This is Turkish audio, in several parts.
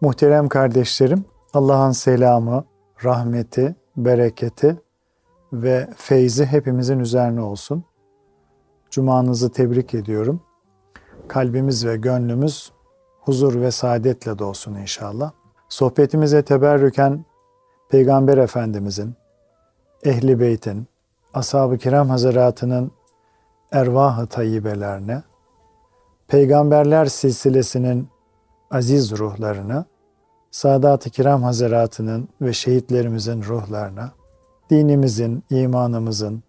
Muhterem kardeşlerim, Allah'ın selamı, rahmeti, bereketi ve feyzi hepimizin üzerine olsun. Cumanızı tebrik ediyorum. Kalbimiz ve gönlümüz huzur ve saadetle dolsun inşallah. Sohbetimize teberrüken Peygamber Efendimizin, Ehl-i Beyt'in, Ashab-ı Kiram Hazaratı'nın ervah-ı tayyibelerine, Peygamberler silsilesinin aziz ruhlarına, Sadat-ı Kiram Hazaratı'nın ve şehitlerimizin ruhlarına, dinimizin, imanımızın,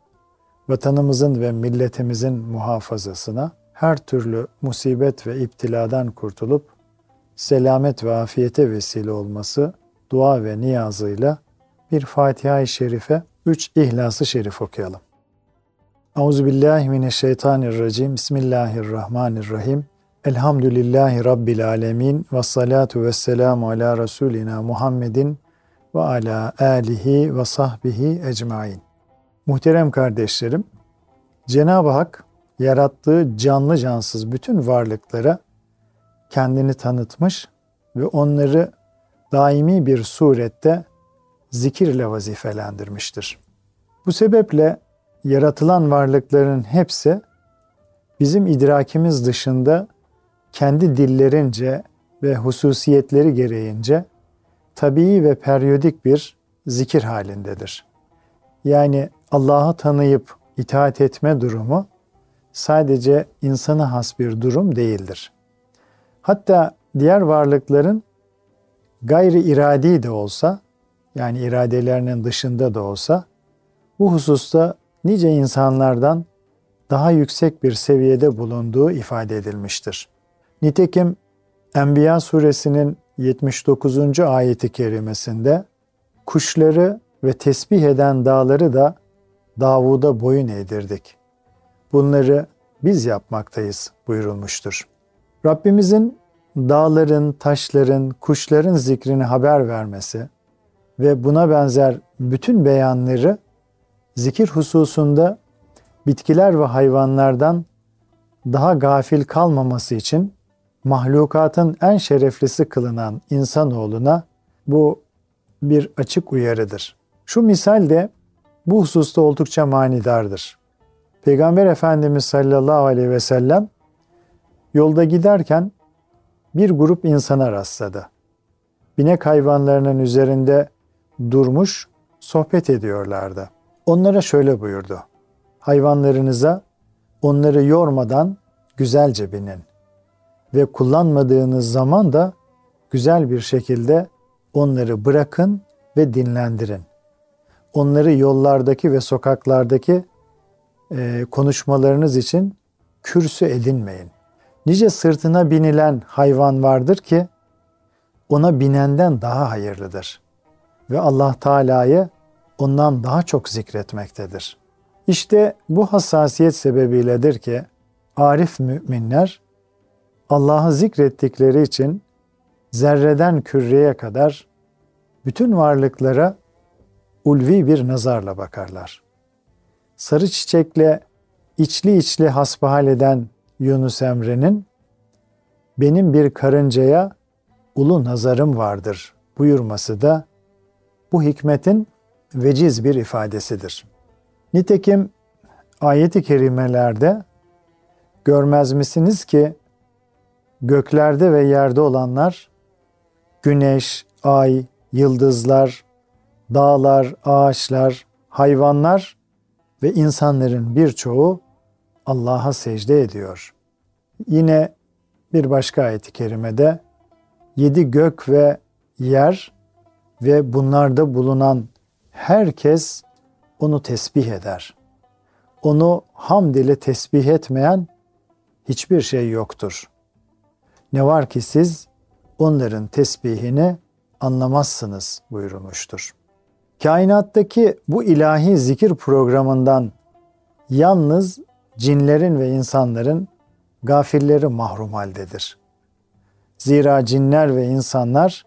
vatanımızın ve milletimizin muhafazasına, her türlü musibet ve iptiladan kurtulup selamet ve afiyete vesile olması dua ve niyazıyla bir Fatiha-i Şerife, 3 İhlas-ı Şerif okuyalım. Euzubillahimineşşeytanirracim. Bismillahirrahmanirrahim. Elhamdülillahi Rabbil alemin. Vessalatu vesselamu ala Resulina Muhammedin ve ala alihi ve sahbihi ecmain. Muhterem kardeşlerim, Cenab-ı Hak yarattığı canlı cansız bütün varlıklara kendini tanıtmış ve onları daimi bir surette zikirle vazifelendirmiştir. Bu sebeple yaratılan varlıkların hepsi bizim idrakimiz dışında kendi dillerince ve hususiyetleri gereğince tabii ve periyodik bir zikir halindedir. Yani Allah'ı tanıyıp itaat etme durumu sadece insana has bir durum değildir. Hatta diğer varlıkların gayri iradi de olsa, yani iradelerinin dışında da olsa, bu hususta nice insanlardan daha yüksek bir seviyede bulunduğu ifade edilmiştir. Nitekim Enbiya suresinin 79. ayeti kerimesinde kuşları ve tesbih eden dağları da Davud'a boyun eğdirdik. Bunları biz yapmaktayız buyurulmuştur. Rabbimizin dağların, taşların, kuşların zikrini haber vermesi ve buna benzer bütün beyanları zikir hususunda bitkiler ve hayvanlardan daha gafil kalmaması için mahlukatın en şereflisi kılınan insanoğluna bu bir açık uyarıdır. Şu misal de bu hususta oldukça manidardır. Peygamber Efendimiz sallallahu aleyhi ve sellem yolda giderken bir grup insana rastladı. Binek hayvanlarının üzerinde durmuş sohbet ediyorlardı. Onlara şöyle buyurdu: hayvanlarınıza onları yormadan güzelce binin ve kullanmadığınız zaman da güzel bir şekilde onları bırakın ve dinlendirin. Onları yollardaki ve sokaklardaki konuşmalarınız için kürsü edinmeyin. Nice sırtına binilen hayvan vardır ki ona binenden daha hayırlıdır ve Allah Teala'yı ondan daha çok zikretmektedir. İşte bu hassasiyet sebebiyledir ki arif müminler Allah'ı zikrettikleri için zerreden küreye kadar bütün varlıklara ulvi bir nazarla bakarlar. Sarı çiçekle içli içli hasbihal eden Yunus Emre'nin "Benim bir karıncaya ulu nazarım vardır" buyurması da bu hikmetin veciz bir ifadesidir. Nitekim ayet-i kerimelerde "Görmez misiniz ki göklerde ve yerde olanlar, güneş, ay, yıldızlar, dağlar, ağaçlar, hayvanlar ve insanların birçoğu Allah'a secde ediyor." Yine bir başka ayet-i kerimede "Yedi gök ve yer ve bunlarda bulunan herkes onu tesbih eder. Onu hamd ile tesbih etmeyen hiçbir şey yoktur. Ne var ki siz onların tesbihini anlamazsınız" buyurmuştur. Kainattaki bu ilahi zikir programından yalnız cinlerin ve insanların gafilleri mahrum haldedir. Zira cinler ve insanlar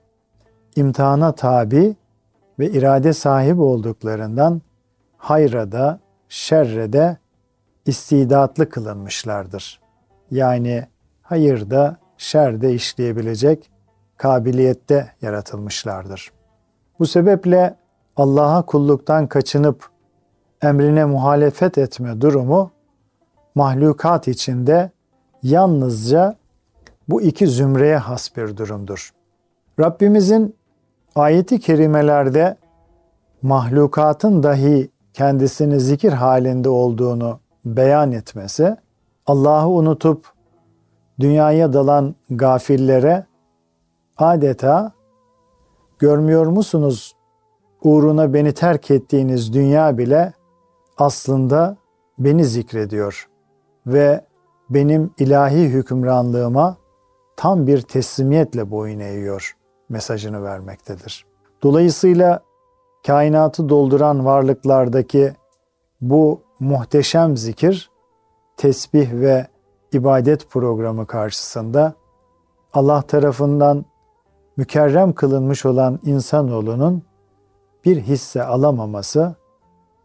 imtihana tabi ve irade sahibi olduklarından hayra da şerre de istidatlı kılınmışlardır. Yani hayırda şerde işleyebilecek kabiliyette yaratılmışlardır. Bu sebeple Allah'a kulluktan kaçınıp emrine muhalefet etme durumu mahlukat içinde yalnızca bu iki zümreye has bir durumdur. Rabbimizin ayet-i kerimelerde mahlukatın dahi kendisini zikir halinde olduğunu beyan etmesi, Allah'ı unutup dünyaya dalan gafillere adeta "Görmüyor musunuz? Uğruna beni terk ettiğiniz dünya bile aslında beni zikrediyor ve benim ilahi hükümranlığıma tam bir teslimiyetle boyun eğiyor" mesajını vermektedir. Dolayısıyla kainatı dolduran varlıklardaki bu muhteşem zikir, tesbih ve ibadet programı karşısında Allah tarafından mükerrem kılınmış olan insanoğlunun bir hisse alamaması,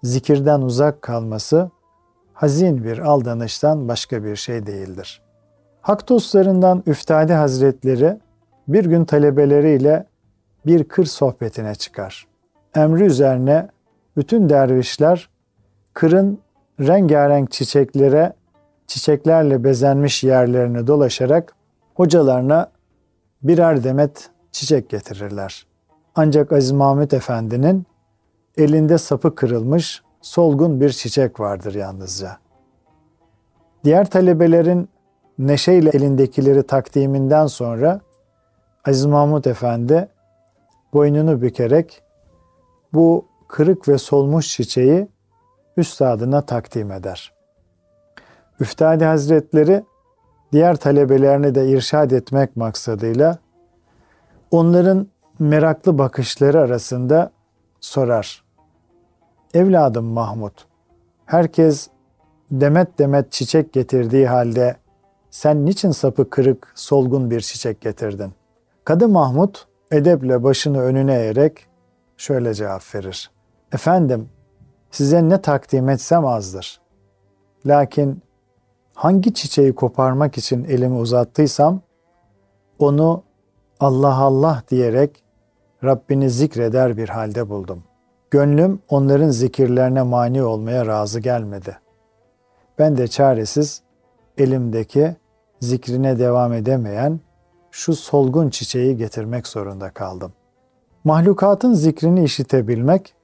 zikirden uzak kalması hazin bir aldanıştan başka bir şey değildir. Hak dostlarından Üftadi Hazretleri bir gün talebeleriyle bir kır sohbetine çıkar. Emri üzerine bütün dervişler kırın rengarenk çiçeklerle bezenmiş yerlerini dolaşarak hocalarına birer demet çiçek getirirler. Ancak Aziz Mahmud Efendi'nin elinde sapı kırılmış solgun bir çiçek vardır yalnızca. Diğer talebelerin neşeyle elindekileri takdiminden sonra Aziz Mahmud Efendi boynunu bükerek bu kırık ve solmuş çiçeği üstadına takdim eder. Üftadi Hazretleri diğer talebelerini de irşad etmek maksadıyla onların meraklı bakışları arasında sorar. "Evladım Mahmud, herkes demet demet çiçek getirdiği halde sen niçin sapı kırık, solgun bir çiçek getirdin?" Kadı Mahmud edeple başını önüne eğerek şöyle cevap verir. "Efendim, size ne takdim etsem azdır. Lakin hangi çiçeği koparmak için elimi uzattıysam, onu Allah Allah diyerek Rabbini zikreder bir halde buldum. Gönlüm onların zikirlerine mani olmaya razı gelmedi. Ben de çaresiz elimdeki zikrine devam edemeyen şu solgun çiçeği getirmek zorunda kaldım." Mahlukatın zikrini işitebilmek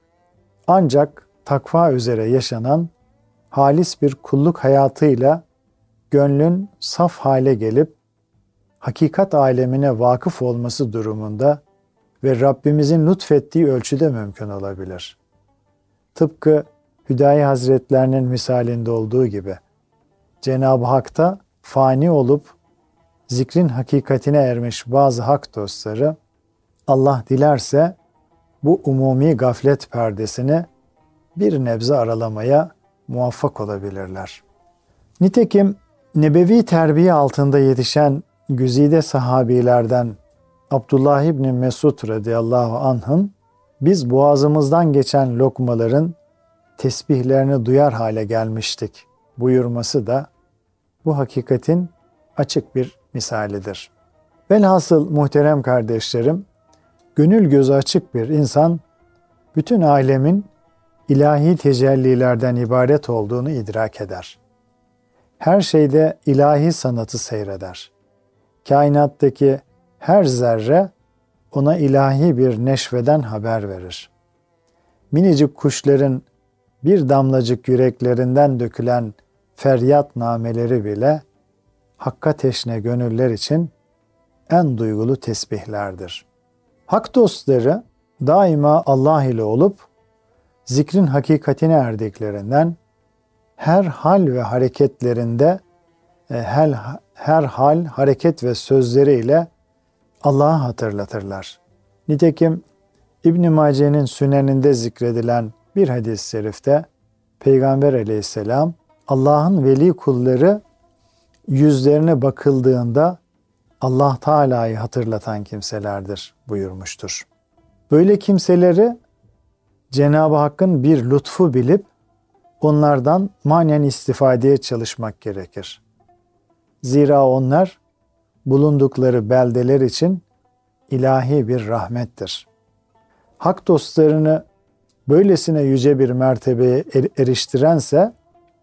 ancak takva üzere yaşanan halis bir kulluk hayatıyla gönlün saf hale gelip hakikat alemine vakıf olması durumunda ve Rabbimizin lütfettiği ölçüde mümkün olabilir. Tıpkı Hüdayi Hazretlerinin misalinde olduğu gibi Cenab-ı Hak'ta fani olup zikrin hakikatine ermiş bazı hak dostları Allah dilerse bu umumi gaflet perdesini bir nebze aralamaya muvaffak olabilirler. Nitekim nebevi terbiye altında yetişen güzide sahabilerden Abdullah İbni Mesud radıyallahu anh'ın "Biz boğazımızdan geçen lokmaların tesbihlerini duyar hale gelmiştik" buyurması da bu hakikatin açık bir misalidir. Velhasıl muhterem kardeşlerim, gönül gözü açık bir insan bütün alemin ilahi tecellilerden ibaret olduğunu idrak eder. Her şeyde ilahi sanatı seyreder. Kainattaki her zerre ona ilahi bir neşveden haber verir. Minicik kuşların bir damlacık yüreklerinden dökülen feryat nameleri bile Hakk'a teşne gönüller için en duygulu tesbihlerdir. Hak dostları daima Allah ile olup zikrin hakikatine erdiklerinden her hal ve hareketlerinde her hal, hareket ve sözleriyle Allah'ı hatırlatırlar. Nitekim İbn-i Mace'nin Sünen'inde zikredilen bir hadis-i şerifte Peygamber aleyhisselam "Allah'ın veli kulları yüzlerine bakıldığında Allah Teala'yı hatırlatan kimselerdir" buyurmuştur. Böyle kimseleri Cenab-ı Hakk'ın bir lütfu bilip onlardan manen istifadeye çalışmak gerekir. Zira onlar bulundukları beldeler için ilahi bir rahmettir. Hak dostlarını böylesine yüce bir mertebeye eriştirense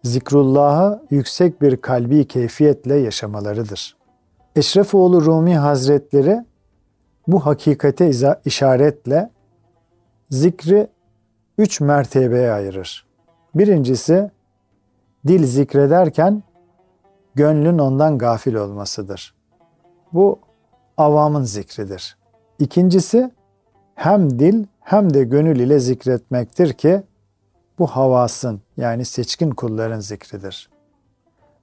zikrullahı yüksek bir kalbi keyfiyetle yaşamalarıdır. Eşrefoğlu Rumi Hazretleri bu hakikate işaretle zikri 3 mertebeye ayırır. Birincisi, dil zikrederken gönlün ondan gafil olmasıdır. Bu avamın zikridir. İkincisi, hem dil hem de gönül ile zikretmektir ki bu havasın yani seçkin kulların zikridir.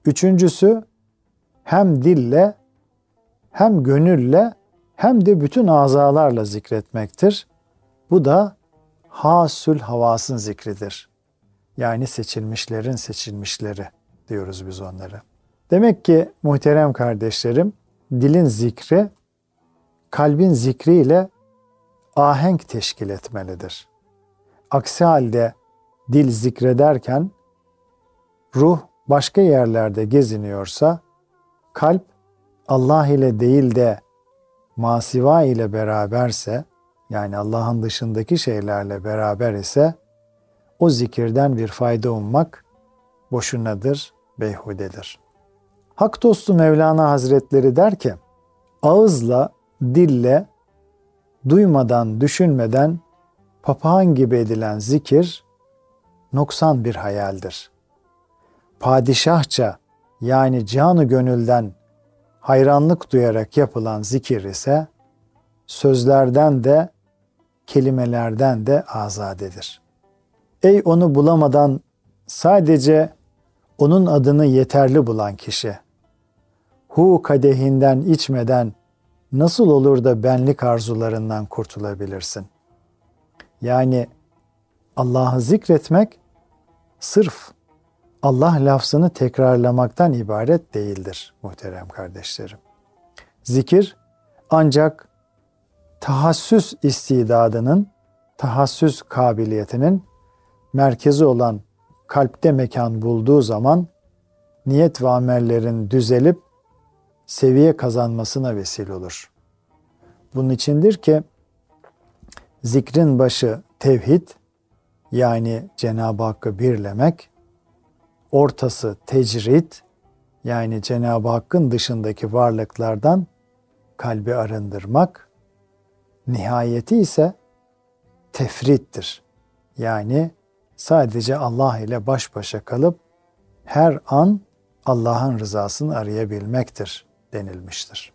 Üçüncüsü, hem dille hem gönülle hem de bütün azalarla zikretmektir. Bu da hasül havasın zikridir. Yani seçilmişlerin seçilmişleri diyoruz biz onlara. Demek ki muhterem kardeşlerim, dilin zikri kalbin zikriyle ahenk teşkil etmelidir. Aksi halde dil zikrederken ruh başka yerlerde geziniyorsa kalp Allah ile değil de masiva ile beraberse, yani Allah'ın dışındaki şeylerle beraber ise o zikirden bir fayda ummak boşunadır, beyhudedir. Hak dostu Mevlana Hazretleri der ki, ağızla, dille, duymadan, düşünmeden papağan gibi edilen zikir noksan bir hayaldir. Padişahça yani canı gönülden hayranlık duyarak yapılan zikir ise sözlerden de kelimelerden de azadedir. Ey onu bulamadan sadece onun adını yeterli bulan kişi, hu kadehinden içmeden nasıl olur da benlik arzularından kurtulabilirsin? Yani Allah'ı zikretmek sırf Allah lafzını tekrarlamaktan ibaret değildir muhterem kardeşlerim. Zikir ancak tahassüs istidadının, tahassüs kabiliyetinin merkezi olan kalpte mekan bulduğu zaman niyet ve amellerin düzelip seviye kazanmasına vesile olur. Bunun içindir ki zikrin başı tevhid yani Cenab-ı Hakk'ı birlemek, ortası tecrid yani Cenab-ı Hakk'ın dışındaki varlıklardan kalbi arındırmak, nihayeti ise tefrittir. Yani sadece Allah ile baş başa kalıp her an Allah'ın rızasını arayabilmektir denilmiştir.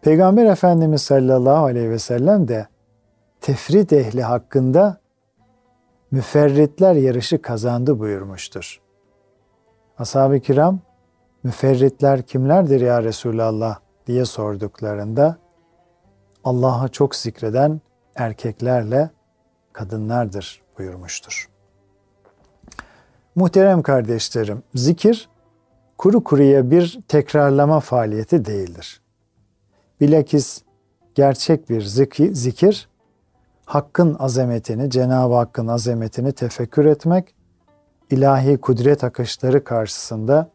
Peygamber Efendimiz sallallahu aleyhi ve sellem de tefrit ehli hakkında müferritler yarışı kazandı buyurmuştur. Ashab-ı kiram müferritler kimlerdir ya Resulallah diye sorduklarında Allah'a çok zikreden erkeklerle kadınlardır buyurmuştur. Muhterem kardeşlerim, zikir kuru kuruya bir tekrarlama faaliyeti değildir. Bilakis gerçek bir zikir, Hakk'ın azametini, Cenab-ı Hakk'ın azametini tefekkür etmek, ilahi kudret akışları karşısında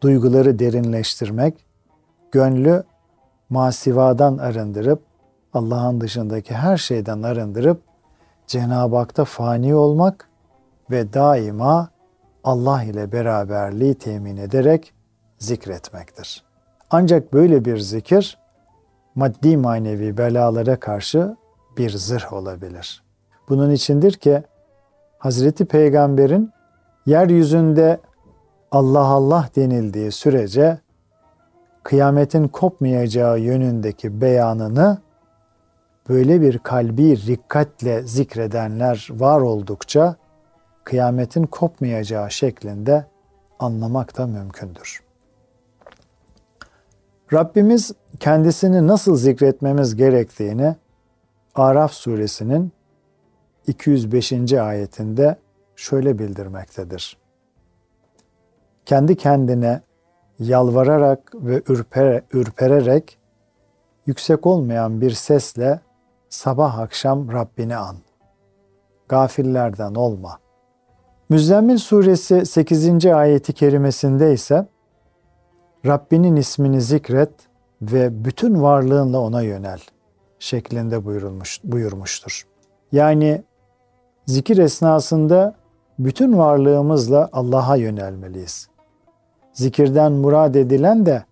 duyguları derinleştirmek, gönlü masivadan arındırıp, Allah'ın dışındaki her şeyden arındırıp, Cenab-ı Hak'ta fani olmak ve daima Allah ile beraberliği temin ederek zikretmektir. Ancak böyle bir zikir maddi manevi belalara karşı bir zırh olabilir. Bunun içindir ki Hazreti Peygamber'in yeryüzünde Allah Allah denildiği sürece kıyametin kopmayacağı yönündeki beyanını böyle bir kalbi rikkatle zikredenler var oldukça kıyametin kopmayacağı şeklinde anlamak da mümkündür. Rabbimiz kendisini nasıl zikretmemiz gerektiğini Araf suresinin 205. ayetinde şöyle bildirmektedir. Kendi kendine yalvararak ve ürpererek yüksek olmayan bir sesle sabah akşam Rabbini an. Gafillerden olma. Müzzemmil suresi 8. ayeti kerimesinde ise Rabbinin ismini zikret ve bütün varlığınla ona yönel. şeklinde buyurmuştur. Yani zikir esnasında bütün varlığımızla Allah'a yönelmeliyiz. Zikirden murad edilen de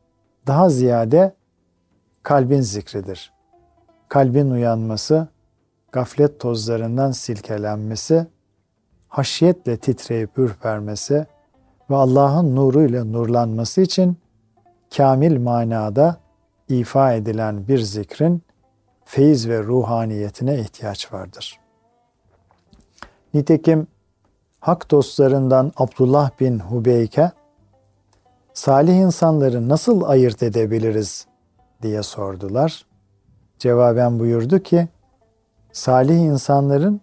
daha ziyade kalbin zikridir. Kalbin uyanması, gaflet tozlarından silkelenmesi, haşyetle titreyip ürpermesi ve Allah'ın nuruyla nurlanması için kamil manada ifa edilen bir zikrin feyiz ve ruhaniyetine ihtiyaç vardır. Nitekim hak dostlarından Abdullah bin Hubeyke, salih insanları nasıl ayırt edebiliriz diye sordular. Cevaben buyurdu ki, salih insanların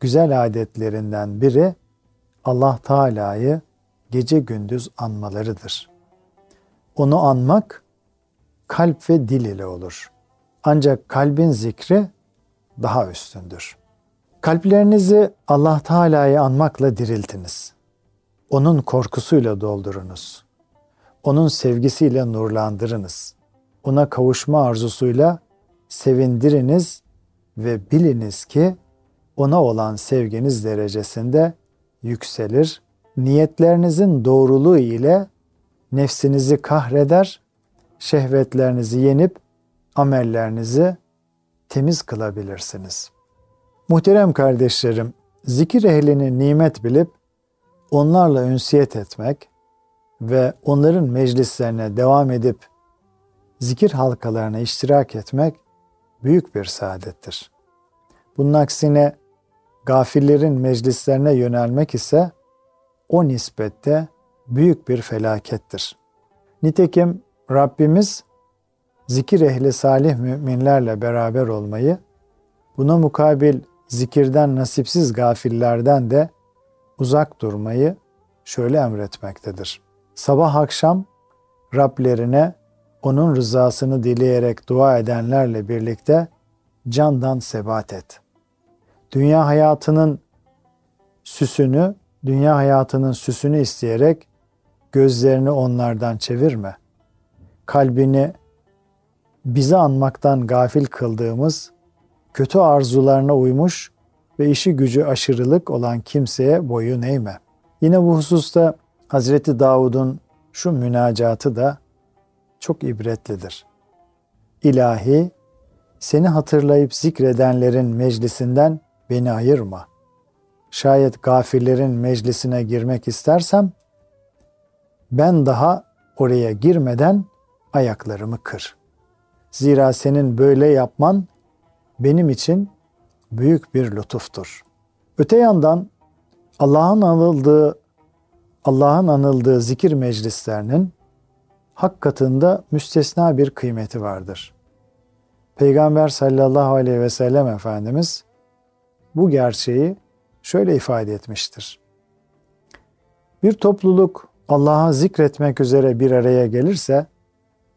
güzel adetlerinden biri Allah Teala'yı gece gündüz anmalarıdır. Onu anmak kalp ve dil ile olur. Ancak kalbin zikri daha üstündür. Kalplerinizi Allah Teala'yı anmakla diriltiniz. Onun korkusuyla doldurunuz. Onun sevgisiyle nurlandırınız. Ona kavuşma arzusuyla sevindiriniz ve biliniz ki ona olan sevginiz derecesinde yükselir. Niyetlerinizin doğruluğu ile nefsinizi kahreder, şehvetlerinizi yenip amellerinizi temiz kılabilirsiniz. Muhterem kardeşlerim, zikir ehlini nimet bilip onlarla ünsiyet etmek ve onların meclislerine devam edip zikir halkalarına iştirak etmek büyük bir saadettir. Bunun aksine gafillerin meclislerine yönelmek ise o nispette büyük bir felakettir. Nitekim Rabbimiz zikir ehli salih müminlerle beraber olmayı, buna mukabil zikirden nasipsiz gafillerden de uzak durmayı şöyle emretmektedir. Sabah akşam Rablerine onun rızasını dileyerek dua edenlerle birlikte candan sebat et. Dünya hayatının süsünü isteyerek gözlerini onlardan çevirme. Kalbini bizi anmaktan gafil kıldığımız, kötü arzularına uymuş ve işi gücü aşırılık olan kimseye boyun eğme. Yine bu hususta Hazreti Davud'un şu münacatı da çok ibretlidir. İlahi, seni hatırlayıp zikredenlerin meclisinden beni ayırma. Şayet gafillerin meclisine girmek istersem, ben daha oraya girmeden ayaklarımı kır. Zira senin böyle yapman benim için büyük bir lütuftur. Öte yandan Allah'ın anıldığı zikir meclislerinin hak katında müstesna bir kıymeti vardır. Peygamber sallallahu aleyhi ve sellem Efendimiz bu gerçeği şöyle ifade etmiştir. Bir topluluk Allah'a zikretmek üzere bir araya gelirse,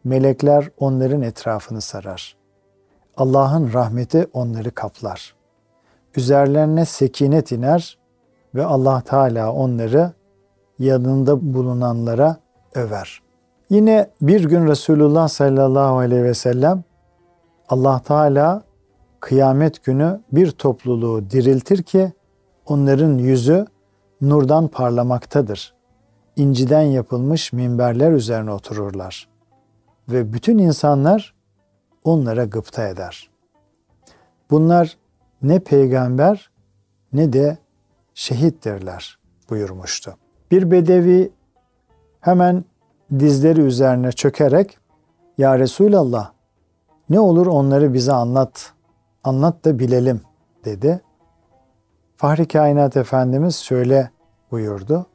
melekler onların etrafını sarar. Allah'ın rahmeti onları kaplar. Üzerlerine sekinet iner ve Allah Teala onları yanında bulunanlara över. Yine bir gün Resulullah sallallahu aleyhi ve sellem, Allah Teala kıyamet günü bir topluluğu diriltir ki onların yüzü nurdan parlamaktadır. İnciden yapılmış minberler üzerine otururlar ve bütün insanlar onlara gıpta eder. Bunlar ne peygamber ne de şehittirler buyurmuştu. Bir bedevi hemen dizleri üzerine çökerek, "Ya Resulallah, ne olur onları bize anlat da bilelim" dedi. Fahri Kainat Efendimiz şöyle buyurdu.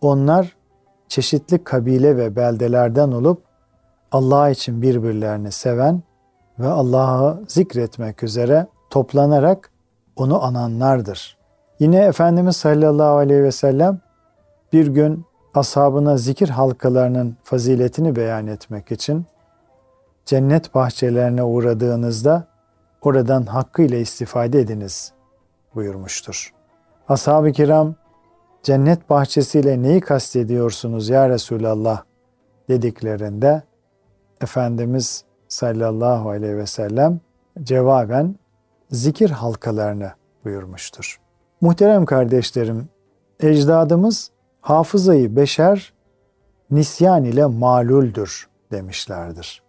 Onlar çeşitli kabile ve beldelerden olup Allah için birbirlerini seven ve Allah'ı zikretmek üzere toplanarak onu ananlardır. Yine Efendimiz sallallahu aleyhi ve sellem bir gün ashabına zikir halkalarının faziletini beyan etmek için cennet bahçelerine uğradığınızda oradan hakkıyla istifade ediniz buyurmuştur. Ashab-ı kiram cennet bahçesiyle neyi kastediyorsunuz ya Resulallah dediklerinde Efendimiz sallallahu aleyhi ve sellem cevaben zikir halkalarını buyurmuştur. Muhterem kardeşlerim, ecdadımız hafızayı beşer nisyan ile maluldür demişlerdir.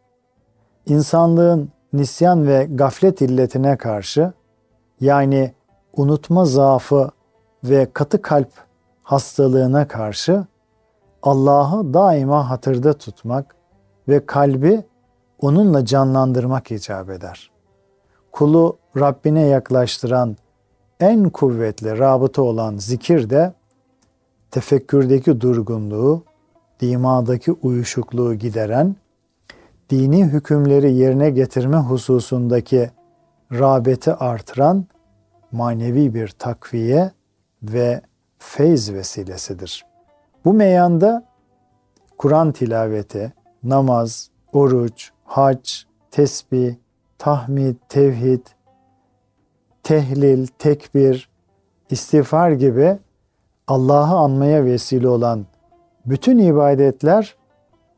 İnsanlığın nisyan ve gaflet illetine karşı, yani unutma zaafı ve katı kalp hastalığına karşı Allah'ı daima hatırda tutmak ve kalbi onunla canlandırmak icap eder. Kulu Rabbine yaklaştıran en kuvvetli rabıta olan zikir de tefekkürdeki durgunluğu, dimağdaki uyuşukluğu gideren, dini hükümleri yerine getirme hususundaki rağbeti artıran manevi bir takviye ve feyz vesilesidir. Bu meyanda Kur'an tilaveti, namaz, oruç, hac, tesbih, tahmid, tevhid, tehlil, tekbir, istiğfar gibi Allah'ı anmaya vesile olan bütün ibadetler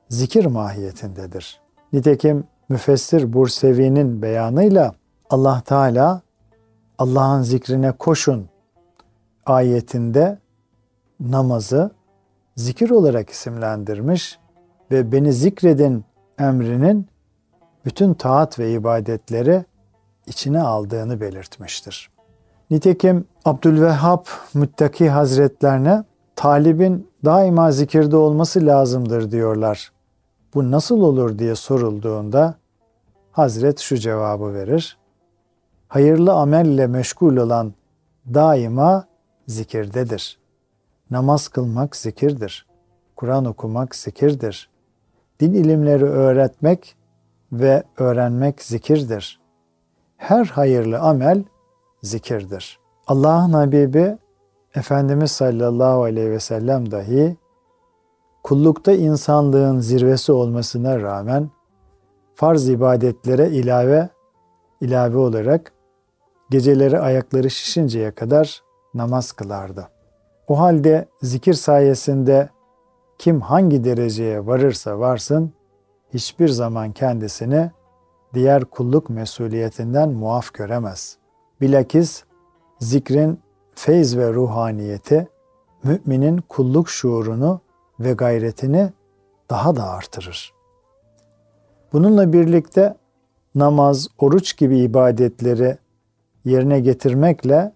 zikir mahiyetindedir. Nitekim müfessir Bursevi'nin beyanıyla Allah Teala Allah'ın zikrine koşun ayetinde namazı zikir olarak isimlendirmiş ve beni zikredin emrinin bütün taat ve ibadetleri içine aldığını belirtmiştir. Nitekim Abdülvehhab Müttaki Hazretlerine talibin daima zikirde olması lazımdır diyorlar. Bu nasıl olur diye sorulduğunda Hazret şu cevabı verir: hayırlı amelle meşgul olan daima zikirdedir. Namaz kılmak zikirdir. Kur'an okumak zikirdir. Din ilimleri öğretmek ve öğrenmek zikirdir. Her hayırlı amel zikirdir. Allah'ın Habibi Efendimiz sallallahu aleyhi ve sellem dahi kullukta insanlığın zirvesi olmasına rağmen farz ibadetlere ilave olarak geceleri ayakları şişinceye kadar namaz kılardı. O halde zikir sayesinde kim hangi dereceye varırsa varsın hiçbir zaman kendisini diğer kulluk mesuliyetinden muaf göremez. Bilakis zikrin feyz ve ruhaniyeti müminin kulluk şuurunu ve gayretini daha da artırır. Bununla birlikte namaz, oruç gibi ibadetleri yerine getirmekle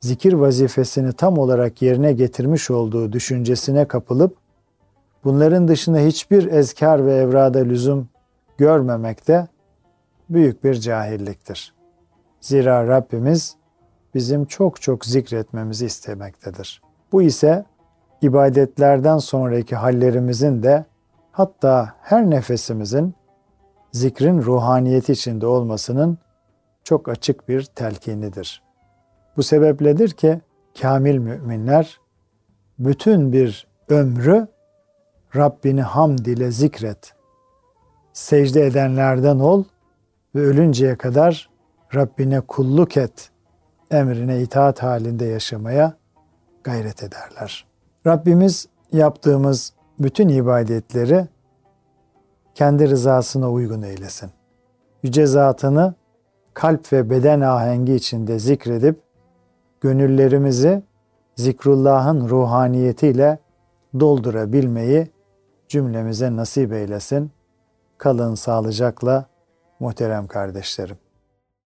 zikir vazifesini tam olarak yerine getirmiş olduğu düşüncesine kapılıp bunların dışında hiçbir ezkar ve evrada lüzum görmemek de büyük bir cahilliktir. Zira Rabbimiz bizim çok çok zikretmemizi istemektedir. Bu ise ibadetlerden sonraki hallerimizin de hatta her nefesimizin zikrin ruhaniyeti içinde olmasının çok açık bir telkinidir. Bu sebepledir ki kamil müminler bütün bir ömrü Rabbini hamd ile zikret, secde edenlerden ol ve ölünceye kadar Rabbine kulluk et emrine itaat halinde yaşamaya gayret ederler. Rabbimiz yaptığımız bütün ibadetleri kendi rızasına uygun eylesin. Yüce zatını kalp ve beden ahengi içinde zikredip gönüllerimizi zikrullahın ruhaniyetiyle doldurabilmeyi cümlemize nasip eylesin. Kalın sağlıcakla muhterem kardeşlerim.